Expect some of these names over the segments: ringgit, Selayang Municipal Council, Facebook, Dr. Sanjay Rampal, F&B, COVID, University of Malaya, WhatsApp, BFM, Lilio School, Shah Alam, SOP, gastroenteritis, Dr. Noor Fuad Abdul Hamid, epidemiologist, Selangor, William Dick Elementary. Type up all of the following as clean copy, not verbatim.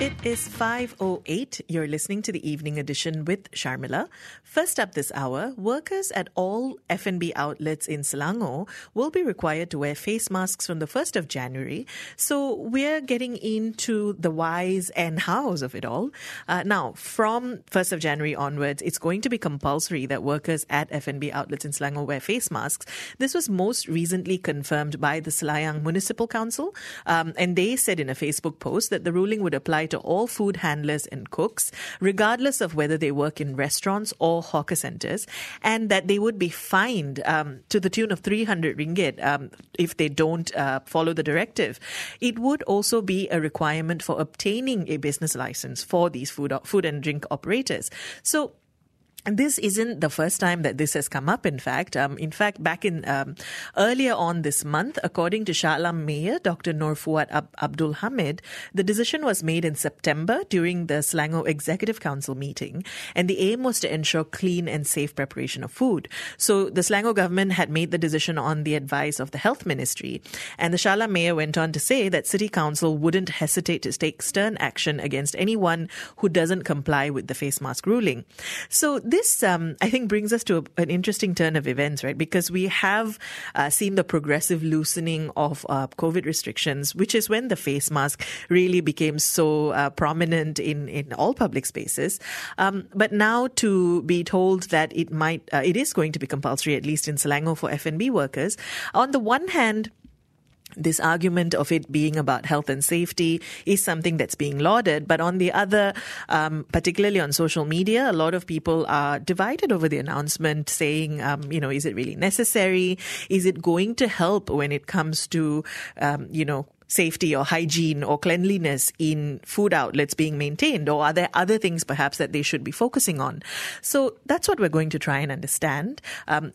It is 5:08. You're listening to the Evening Edition with Sharmila. First up this hour, workers at all F&B outlets in Selangor will be required to wear face masks from the 1st of January. So we're getting into the whys and hows of it all. Now, from 1st of January onwards, it's going to be compulsory that workers at F&B outlets in Selangor wear face masks. This was most recently confirmed by the Selayang Municipal Council. And they said in a Facebook post that the ruling would apply to all food handlers and cooks, regardless of whether they work in restaurants or hawker centres, and that they would be fined to the tune of 300 ringgit if they don't follow the directive. It would also be a requirement for obtaining a business licence for these food and drink operators. So, and this isn't the first time that this has come up, in fact. Back in earlier on this month, according to Shah Alam Mayor Dr. Noor Fuad Abdul Hamid, the decision was made in September during the Selangor Executive Council meeting, and the aim was to ensure clean and safe preparation of food. So the Selangor government had made the decision on the advice of the Health Ministry, and the Shah Alam Mayor went on to say that City Council wouldn't hesitate to take stern action against anyone who doesn't comply with the face mask ruling. So this, I think, brings us to an interesting turn of events, right? Because we have seen the progressive loosening of COVID restrictions, which is when the face mask really became so prominent in all public spaces. But now to be told that it is going to be compulsory, at least in Selangor, for F&B workers. On the one hand, this argument of it being about health and safety is something that's being lauded. But on the other, particularly on social media, a lot of people are divided over the announcement saying, is it really necessary? Is it going to help when it comes to, safety or hygiene or cleanliness in food outlets being maintained? Or are there other things perhaps that they should be focusing on? So that's what we're going to try and understand.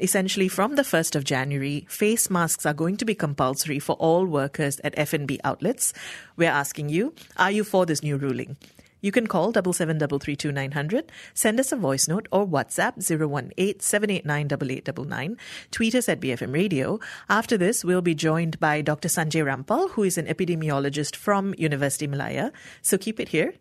Essentially, from the 1st of January, face masks are going to be compulsory for all workers at F&B outlets. We're asking you, are you for this new ruling? You can call 77332900, send us a voice note or WhatsApp 018-789-8899, tweet us at BFM Radio. After this, we'll be joined by Dr. Sanjay Rampal, who is an epidemiologist from University of Malaya. So keep it here,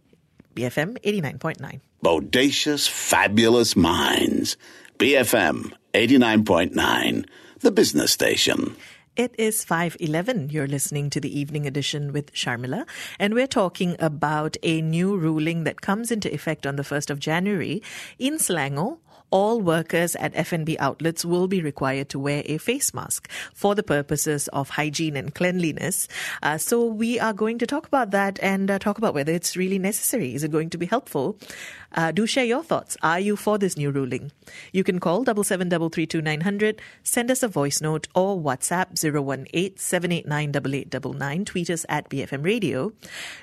BFM 89.9. Bodacious, fabulous minds. BFM 89.9, the business station. It is 5:11. You're listening to the Evening Edition with Sharmila, and we're talking about a new ruling that comes into effect on the 1st of January in Selangor. All workers at F&B outlets will be required to wear a face mask for the purposes of hygiene and cleanliness. So we are going to talk about that and talk about whether it's really necessary. Is it going to be helpful? Do share your thoughts. Are you for this new ruling? You can call 77332900, send us a voice note or WhatsApp 018-789-8899, tweet us at BFM Radio.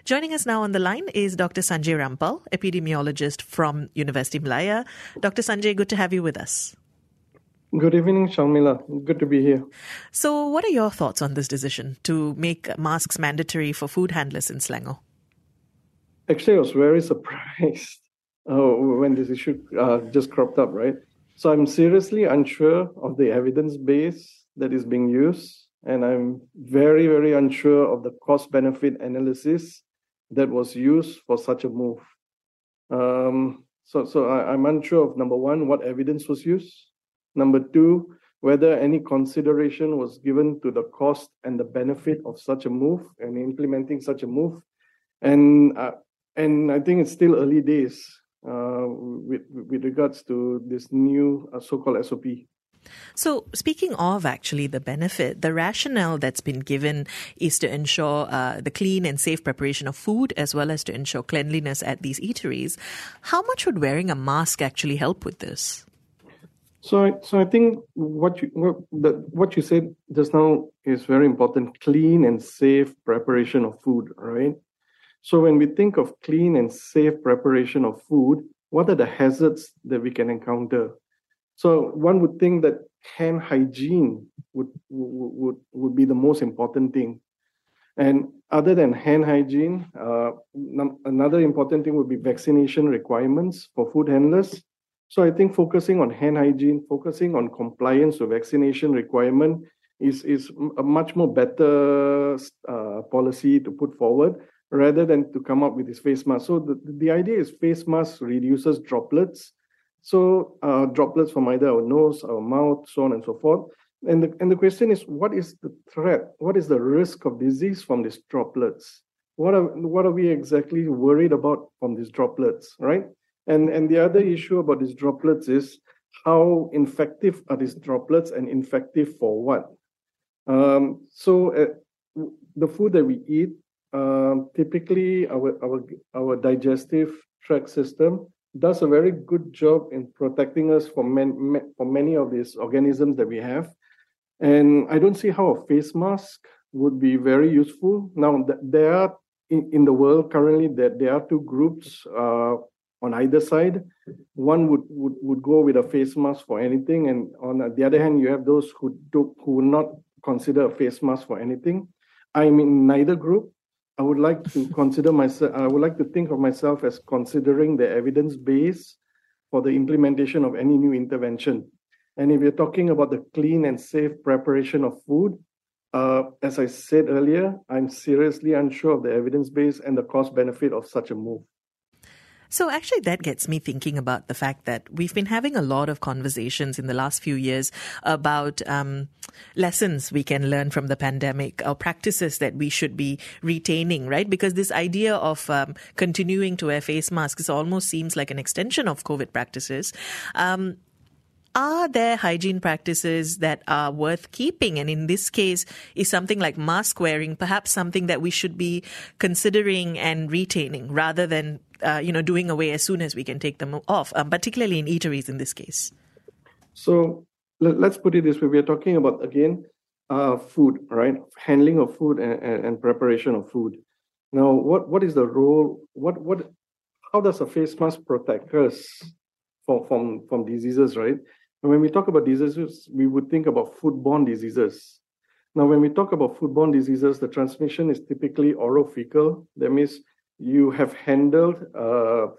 Joining us now on the line is Dr. Sanjay Rampal, epidemiologist from University of Malaya. Dr. Sanjay, good to have you with us. Good evening, Sharmila. Good to be here. So what are your thoughts on this decision to make masks mandatory for food handlers in Selangor? Actually, I was very surprised when this issue just cropped up, right? So I'm seriously unsure of the evidence base that is being used, and I'm very, very unsure of the cost-benefit analysis that was used for such a move. So I'm unsure of, number one, what evidence was used. Number two, whether any consideration was given to the cost and the benefit of such a move and implementing such a move. And I think it's still early days with regards to this new so-called SOP. So speaking of actually the benefit, the rationale that's been given is to ensure the clean and safe preparation of food as well as to ensure cleanliness at these eateries. How much would wearing a mask actually help with this? So I think what you said just now is very important, clean and safe preparation of food, right? So when we think of clean and safe preparation of food, what are the hazards that we can encounter? So one would think that hand hygiene would be the most important thing. And other than hand hygiene, Another important thing would be vaccination requirements for food handlers. So I think focusing on hand hygiene, focusing on compliance to vaccination requirement is a much more better policy to put forward rather than to come up with this face mask. So the idea is face mask reduces droplets. So droplets from either our nose, our mouth, so on and so forth. And the question is, what is the threat? What is the risk of disease from these droplets? What are we exactly worried about from these droplets, right? And the other issue about these droplets is how infective are these droplets and infective for what? The food that we eat, typically our digestive tract system does a very good job in protecting us from many of these organisms that we have. And I don't see how a face mask would be very useful. Now, there are in the world currently that there are two groups on either side. One would go with a face mask for anything, and on the other hand, you have those who would not consider a face mask for anything. I'm in neither group. I would like to consider myself. I would like to think of myself as considering the evidence base for the implementation of any new intervention. And if you're talking about the clean and safe preparation of food, as I said earlier, I'm seriously unsure of the evidence base and the cost benefit of such a move. So actually that gets me thinking about the fact that we've been having a lot of conversations in the last few years about lessons we can learn from the pandemic or practices that we should be retaining, right? Because this idea of continuing to wear face masks almost seems like an extension of COVID practices. Are there hygiene practices that are worth keeping? And in this case, is something like mask wearing perhaps something that we should be considering and retaining rather than doing away as soon as we can take them off, particularly in eateries in this case? So let's put it this way. We are talking about, again, food, right? Handling of food and preparation of food. Now, what is the role? How does a face mask protect us from diseases, right? And when we talk about diseases, we would think about foodborne diseases. Now, when we talk about foodborne diseases, the transmission is typically orophycal. That means you have handled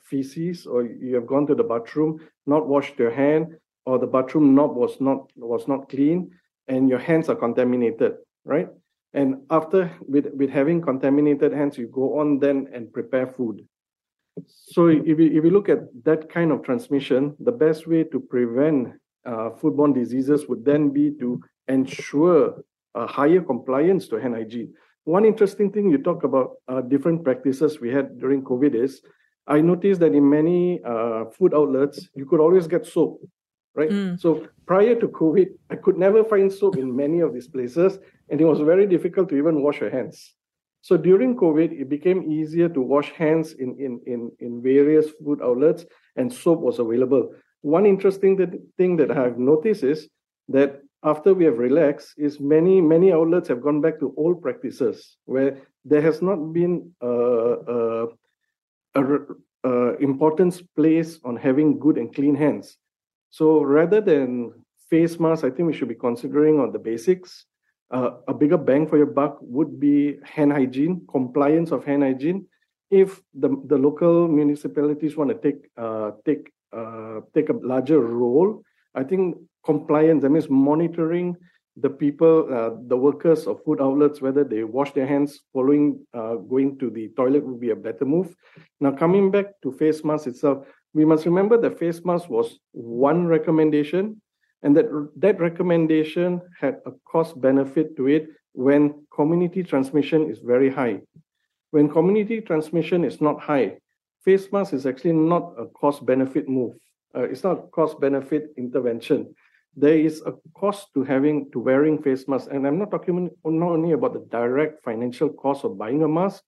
feces, or you have gone to the bathroom, not washed your hand, or the bathroom knob was not clean, and your hands are contaminated, right? And after, with having contaminated hands, you go on then and prepare food. So if you look at that kind of transmission, the best way to prevent foodborne diseases would then be to ensure a higher compliance to hand hygiene. One interesting thing you talk about different practices we had during COVID is I noticed that in many food outlets, you could always get soap, right? Mm. So prior to COVID, I could never find soap in many of these places, and it was very difficult to even wash your hands. So during COVID, it became easier to wash hands in various food outlets, and soap was available. One interesting thing that I've noticed is that after we have relaxed, is many outlets have gone back to old practices where there has not been a importance placed on having good and clean hands. So rather than face masks, I think we should be considering on the basics. A bigger bang for your buck would be hand hygiene, compliance of hand hygiene. If the local municipalities want to take a larger role, I think compliance, that means monitoring the people, the workers of food outlets, whether they wash their hands following going to the toilet would be a better move. Now, coming back to face masks itself, we must remember that face mask was one recommendation, and that recommendation had a cost benefit to it when community transmission is very high. When community transmission is not high, face mask is actually not a cost benefit move. It's not a cost benefit intervention. There is a cost to wearing face masks. And I'm not talking not only about the direct financial cost of buying a mask,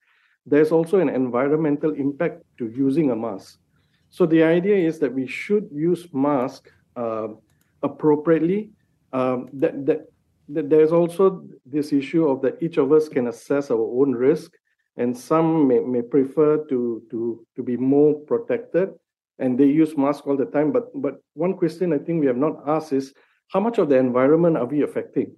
there's also an environmental impact to using a mask. So the idea is that we should use masks appropriately. There's also this issue of that each of us can assess our own risk, and some may prefer to be more protected, and they use masks all the time. But one question I think we have not asked is how much of the environment are we affecting?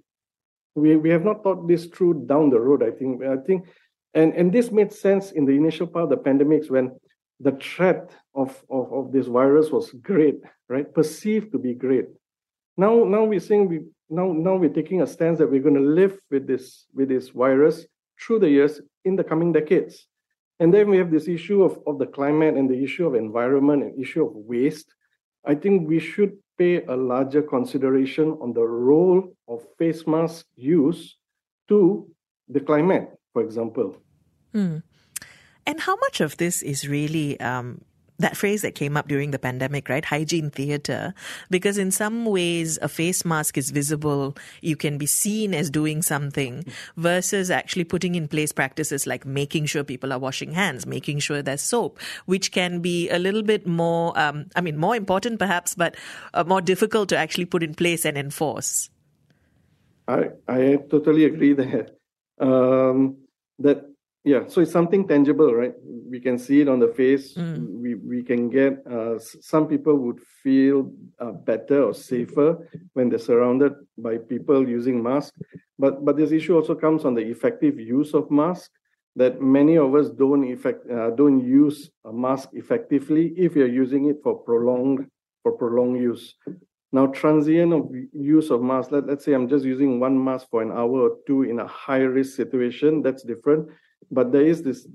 We have not thought this through down the road. I think And this made sense in the initial part of the pandemics when the threat of this virus was great, right? Perceived to be great. Now we're saying now we're taking a stance that we're going to live with this virus through the years in the coming decades. And then we have this issue of the climate and the issue of environment and issue of waste. I think we should pay a larger consideration on the role of face mask use to the climate, for example. Mm. And how much of this is really that phrase that came up during the pandemic, right? Hygiene theatre. Because in some ways, a face mask is visible. You can be seen as doing something versus actually putting in place practices like making sure people are washing hands, making sure there's soap, which can be a little bit more, more important perhaps, but more difficult to actually put in place and enforce. I totally agree that. Yeah, so it's something tangible, right? We can see it on the face. Mm. We can get, some people would feel better or safer when they're surrounded by people using masks. But this issue also comes on the effective use of masks, that many of us don't use a mask effectively if you're using it for prolonged use. Now, transient of use of masks, let's say I'm just using one mask for an hour or two in a high-risk situation, that's different. But there is this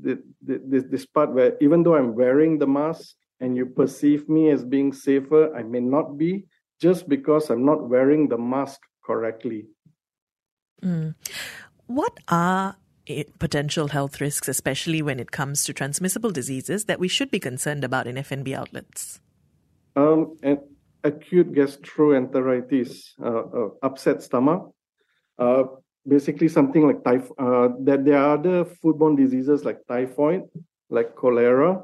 part where even though I'm wearing the mask and you perceive me as being safer, I may not be just because I'm not wearing the mask correctly. Mm. What are potential health risks, especially when it comes to transmissible diseases, that we should be concerned about in F&B outlets? And acute gastroenteritis, upset stomach, basically something like that. There are other foodborne diseases like typhoid, like cholera.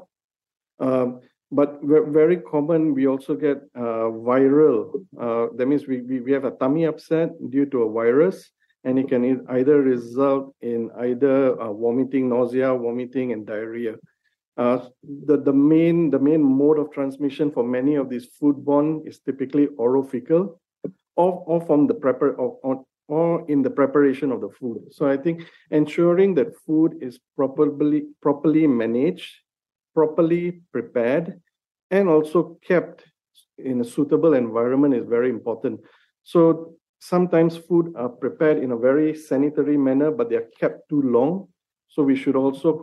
But very common, we also get viral. That means we have a tummy upset due to a virus, and it can either result in vomiting, nausea, vomiting, and diarrhea. The main mode of transmission for many of these foodborne is typically oropharyngeal, or from the or in the preparation of the food. So I think ensuring that food is properly managed, properly prepared, and also kept in a suitable environment is very important. So sometimes food are prepared in a very sanitary manner, but they are kept too long. So we should also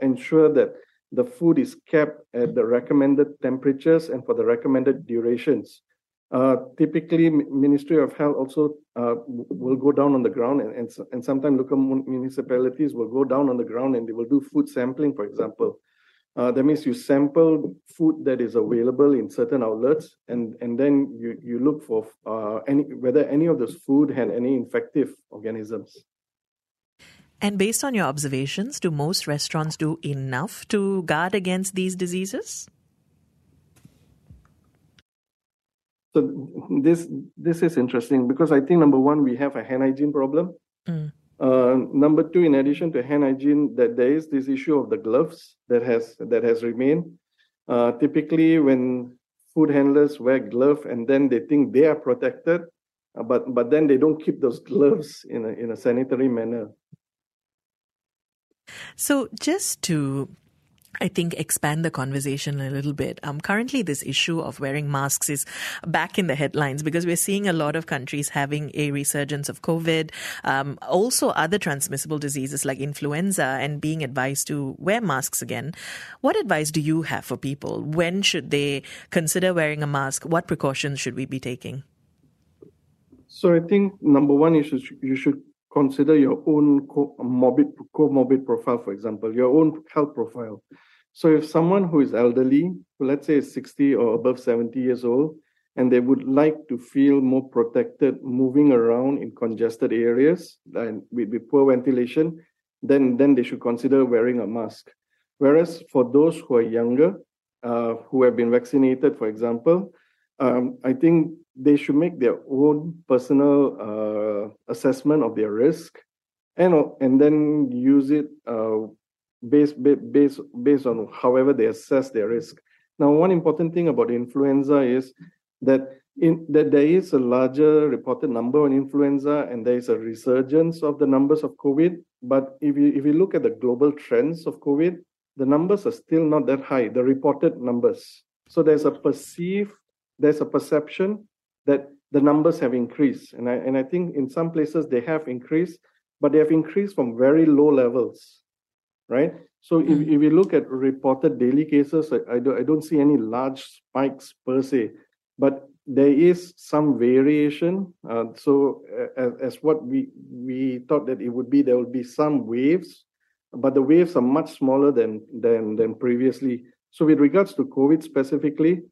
ensure that the food is kept at the recommended temperatures and for the recommended durations. Typically, Ministry of Health also will go down on the ground and sometimes local municipalities will go down on the ground and they will do food sampling, for example. That means you sample food that is available in certain outlets and then you look for whether any of this food had any infective organisms. And based on your observations, do most restaurants do enough to guard against these diseases? So this is interesting because I think, number one, we have a hand hygiene problem. Mm. Number two, in addition to hand hygiene, that there is this issue of the gloves that has remained. Typically, when food handlers wear gloves and then they think they are protected, but then they don't keep those gloves in a sanitary manner. So just to, I think, expand the conversation a little bit. Currently, this issue of wearing masks is back in the headlines because we're seeing a lot of countries having a resurgence of COVID, also other transmissible diseases like influenza, and being advised to wear masks again. What advice do you have for people? When should they consider wearing a mask? What precautions should we be taking? So I think, number one, you should consider your own comorbid profile, for example, your own health profile. So if someone who is elderly, let's say is 60 or above 70 years old, and they would like to feel more protected moving around in congested areas and with poor ventilation, then they should consider wearing a mask. Whereas for those who are younger, who have been vaccinated, for example, I think they should make their own personal assessment of their risk, and then use it based on however they assess their risk. Now, one important thing about influenza is that that there is a larger reported number on influenza and there is a resurgence of the numbers of COVID. But if you look at the global trends of COVID, the numbers are still not that high, the reported numbers. So there's a perception that the numbers have increased. And I think in some places they have increased, but they have increased from very low levels, right? So if you look at reported daily cases, I don't see any large spikes per se, but there is some variation. So as what we thought that it would be, there would be some waves, but the waves are much smaller than previously. So with regards to COVID specifically,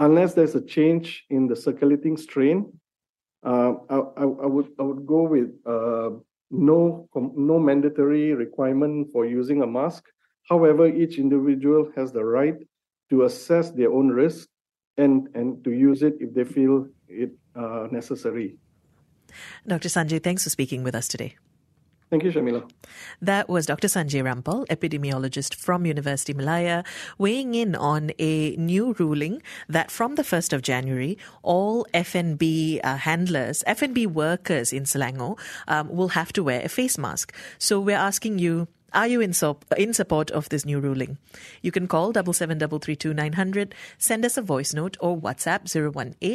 unless there's a change in the circulating strain, I would go with no mandatory requirement for using a mask. However, each individual has the right to assess their own risk and to use it if they feel it necessary. Dr. Sanjay, thanks for speaking with us today. Thank you, Shamila. That was Dr. Sanjay Rampal, epidemiologist from University of Malaya, weighing in on a new ruling that from the 1st of January, all F&B handlers, F&B workers in Selangor will have to wear a face mask. So we're asking you, are you in support of this new ruling? You can call 77332900, send us a voice note or WhatsApp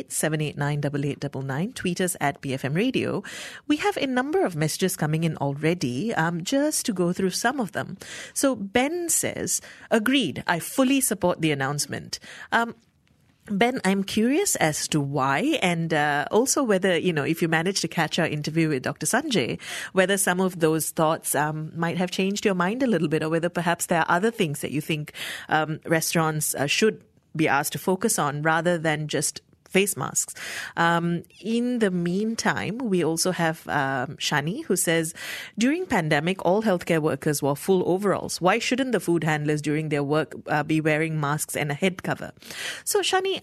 018-789-8899, tweet us at BFM Radio. We have a number of messages coming in already, just to go through some of them. So Ben says, agreed, I fully support the announcement. Ben, I'm curious as to why and also whether, if you managed to catch our interview with Dr. Sanjay, whether some of those thoughts might have changed your mind a little bit or whether perhaps there are other things that you think restaurants should be asked to focus on rather than just face masks. In the meantime, we also have Shani, who says, during pandemic, all healthcare workers wore full overalls. Why shouldn't the food handlers during their work be wearing masks and a head cover? So Shani,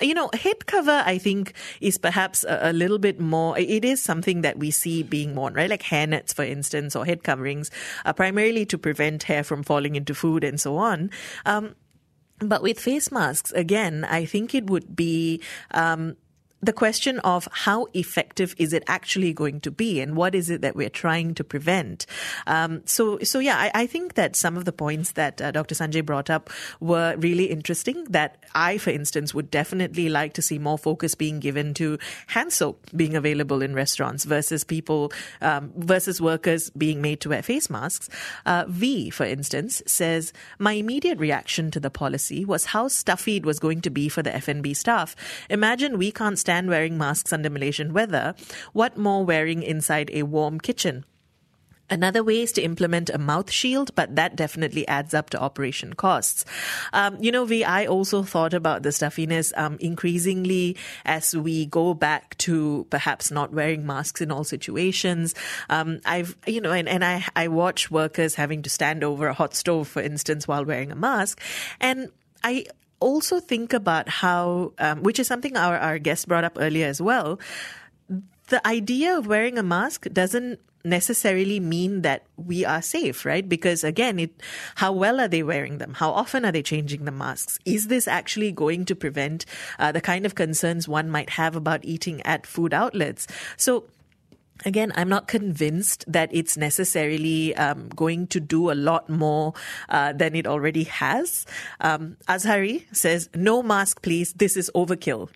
head cover, I think, is perhaps a little bit more, it is something that we see being worn, right? Like hair nets, for instance, or head coverings, primarily to prevent hair from falling into food and so on. But with face masks, again, I think it would be the question of how effective is it actually going to be and what is it that we're trying to prevent? I think that some of the points that Dr. Sanjay brought up were really interesting, that I, for instance, would definitely like to see more focus being given to hand soap being available in restaurants versus workers being made to wear face masks. V, for instance, says, my immediate reaction to the policy was how stuffy it was going to be for the F&B staff. Imagine we can't stand wearing masks under Malaysian weather, what more wearing inside a warm kitchen? Another way is to implement a mouth shield, but that definitely adds up to operation costs. I also thought about the stuffiness increasingly as we go back to perhaps not wearing masks in all situations. I watch workers having to stand over a hot stove, for instance, while wearing a mask. And I also think about how, which is something our guest brought up earlier as well, the idea of wearing a mask doesn't necessarily mean that we are safe, right? Because again, how well are they wearing them? How often are they changing the masks? Is this actually going to prevent the kind of concerns one might have about eating at food outlets? So again, I'm not convinced that it's necessarily going to do a lot more than it already has. Azhari says, no mask, please. This is overkill.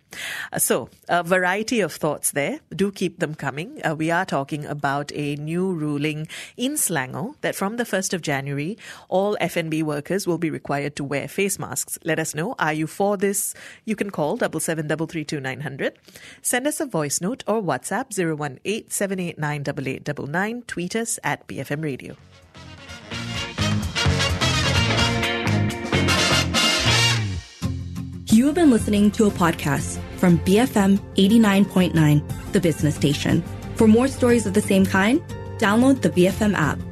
So a variety of thoughts there. Do keep them coming. We are talking about a new ruling in Selangor that from the 1st of January, all F&B workers will be required to wear face masks. Let us know. Are you for this? You can call 77332900. Send us a voice note or WhatsApp 018-789-8899. Tweet us at BFM Radio. You have been listening to a podcast from BFM 89.9, the business station. For more stories of the same kind, download the BFM app.